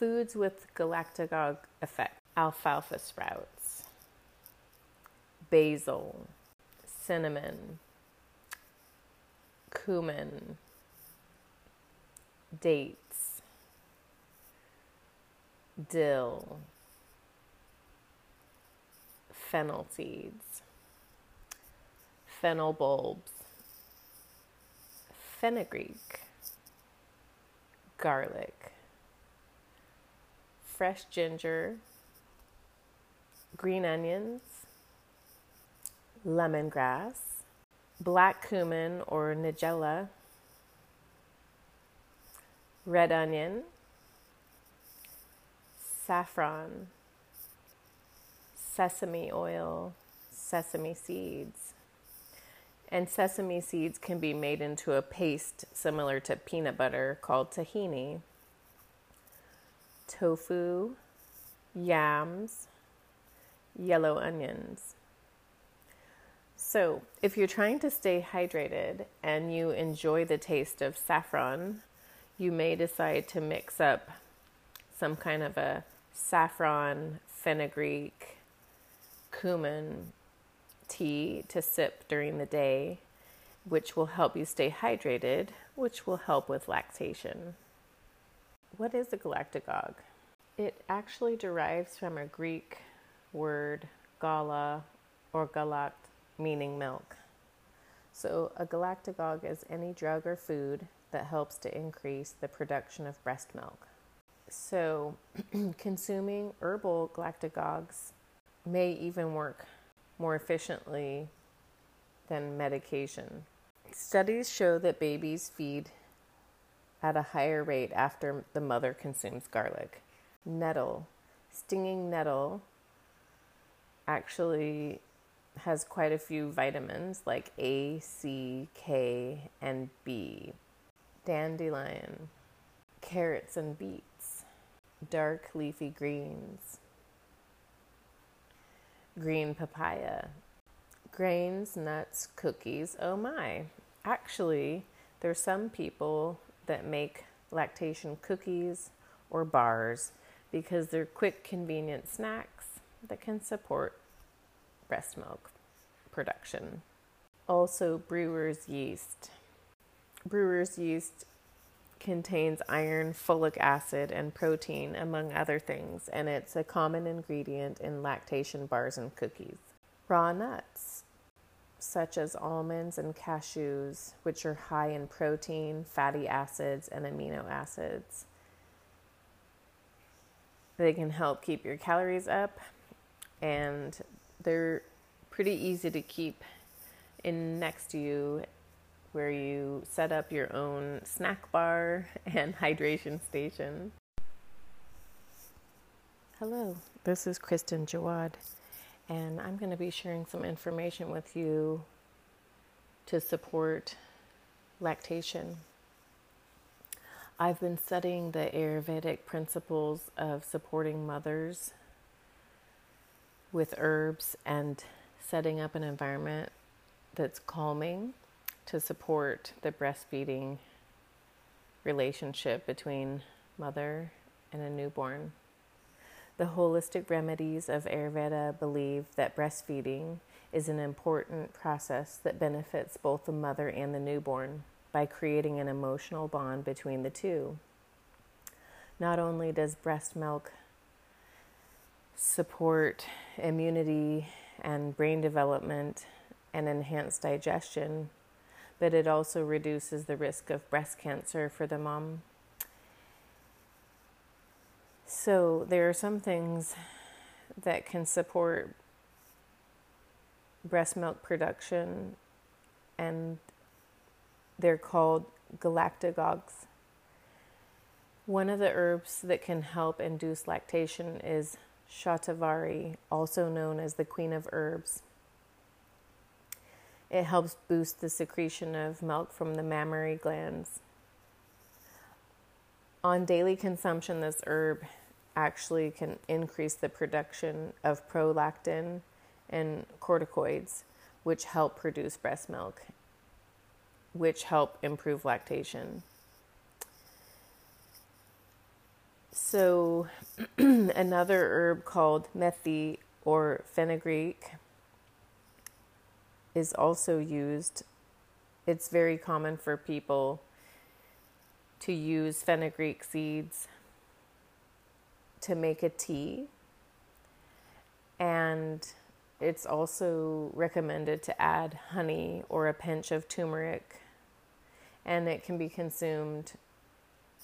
foods with galactagogue effect: alfalfa sprouts, basil, cinnamon, cumin, dates, dill, fennel seeds, fennel bulbs, fenugreek, garlic, fresh ginger, green onions, lemongrass, black cumin or nigella, red onion, saffron, sesame oil, sesame seeds. And sesame seeds can be made into a paste similar to peanut butter called tahini, tofu, yams, yellow onions. So if you're trying to stay hydrated and you enjoy the taste of saffron, you may decide to mix up some kind of a saffron, fenugreek, cumin tea to sip during the day, which will help you stay hydrated, which will help with lactation. What is a galactagogue? It actually derives from a Greek word, gala or galact, meaning milk. So a galactagogue is any drug or food that helps to increase the production of breast milk. So consuming herbal galactagogues may even work more efficiently than medication. Studies show that babies feed at a higher rate after the mother consumes garlic. Nettle. Stinging nettle actually has quite a few vitamins like A, C, K, and B. Dandelion. Carrots and beets. Dark leafy greens. Green papaya, grains, nuts, cookies. Oh my, actually, there's some people that make lactation cookies or bars because they're quick, convenient snacks that can support breast milk production. Also, brewer's yeast. Brewer's yeast contains iron, folic acid, and protein, among other things, and it's a common ingredient in lactation bars and cookies. Raw nuts, such as almonds and cashews, which are high in protein, fatty acids, and amino acids. They can help keep your calories up, and they're pretty easy to keep in next to you, where you set up your own snack bar and hydration station. Hello, this is Kristen Jawad, and I'm going to be sharing some information with you to support lactation. I've been studying the Ayurvedic principles of supporting mothers with herbs and setting up an environment that's calming to support the breastfeeding relationship between mother and a newborn. The holistic remedies of Ayurveda believe that breastfeeding is an important process that benefits both the mother and the newborn by creating an emotional bond between the two. Not only does breast milk support immunity and brain development and enhance digestion, but it also reduces the risk of breast cancer for the mom. So there are some things that can support breast milk production, and they're called galactagogues. One of the herbs that can help induce lactation is Shatavari, also known as the Queen of Herbs. It helps boost the secretion of milk from the mammary glands. On daily consumption, this herb actually can increase the production of prolactin and corticoids, which help produce breast milk, which help improve lactation. So another herb called methi or fenugreek is also used. It's very common for people to use fenugreek seeds to make a tea. And it's also recommended to add honey or a pinch of turmeric. And it can be consumed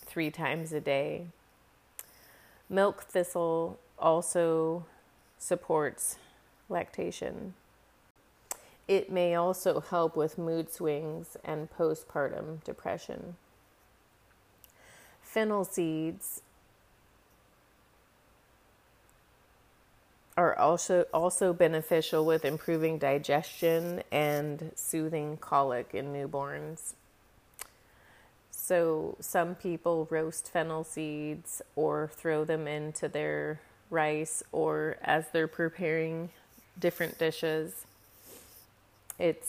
3 times a day. Milk thistle also supports lactation. It may also help with mood swings and postpartum depression. Fennel seeds are also beneficial with improving digestion and soothing colic in newborns. So some people roast fennel seeds or throw them into their rice or as they're preparing different dishes. It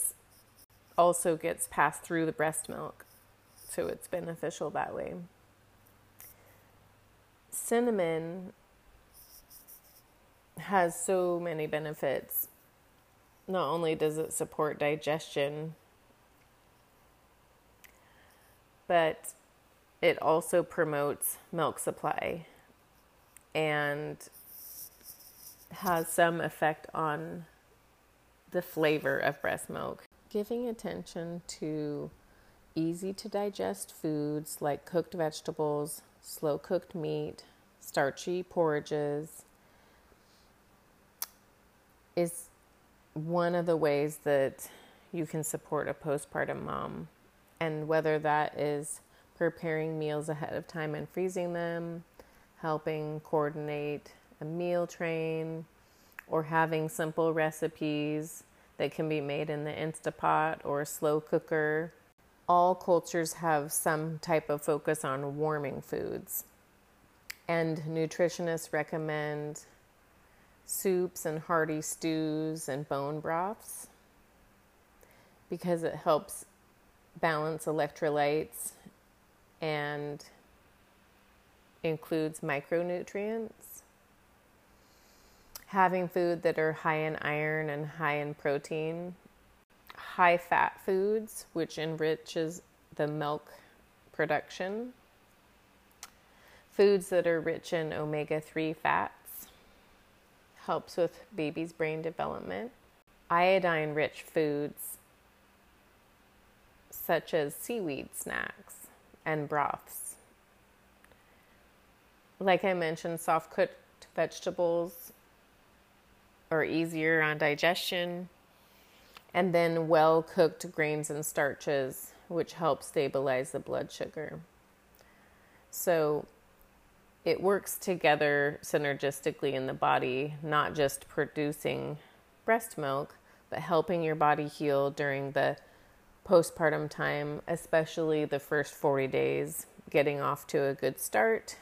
also gets passed through the breast milk, so it's beneficial that way. Cinnamon has so many benefits. Not only does it support digestion, but it also promotes milk supply and has some effect on the flavor of breast milk. Giving attention to easy to digest foods like cooked vegetables, slow cooked meat, starchy porridges is one of the ways that you can support a postpartum mom. And whether that is preparing meals ahead of time and freezing them, helping coordinate a meal train, or having simple recipes that can be made in the Instapot or a slow cooker. All cultures have some type of focus on warming foods. And nutritionists recommend soups and hearty stews and bone broths because it helps balance electrolytes and includes micronutrients. Having food that are high in iron and high in protein. High fat foods, which enriches the milk production. Foods that are rich in omega-3 fats. Helps with baby's brain development. Iodine-rich foods, such as seaweed snacks and broths. Like I mentioned, soft-cooked vegetables are easier on digestion, and then well-cooked grains and starches, which help stabilize the blood sugar. So it works together synergistically in the body, not just producing breast milk, but helping your body heal during the postpartum time, especially the first 40 days, getting off to a good start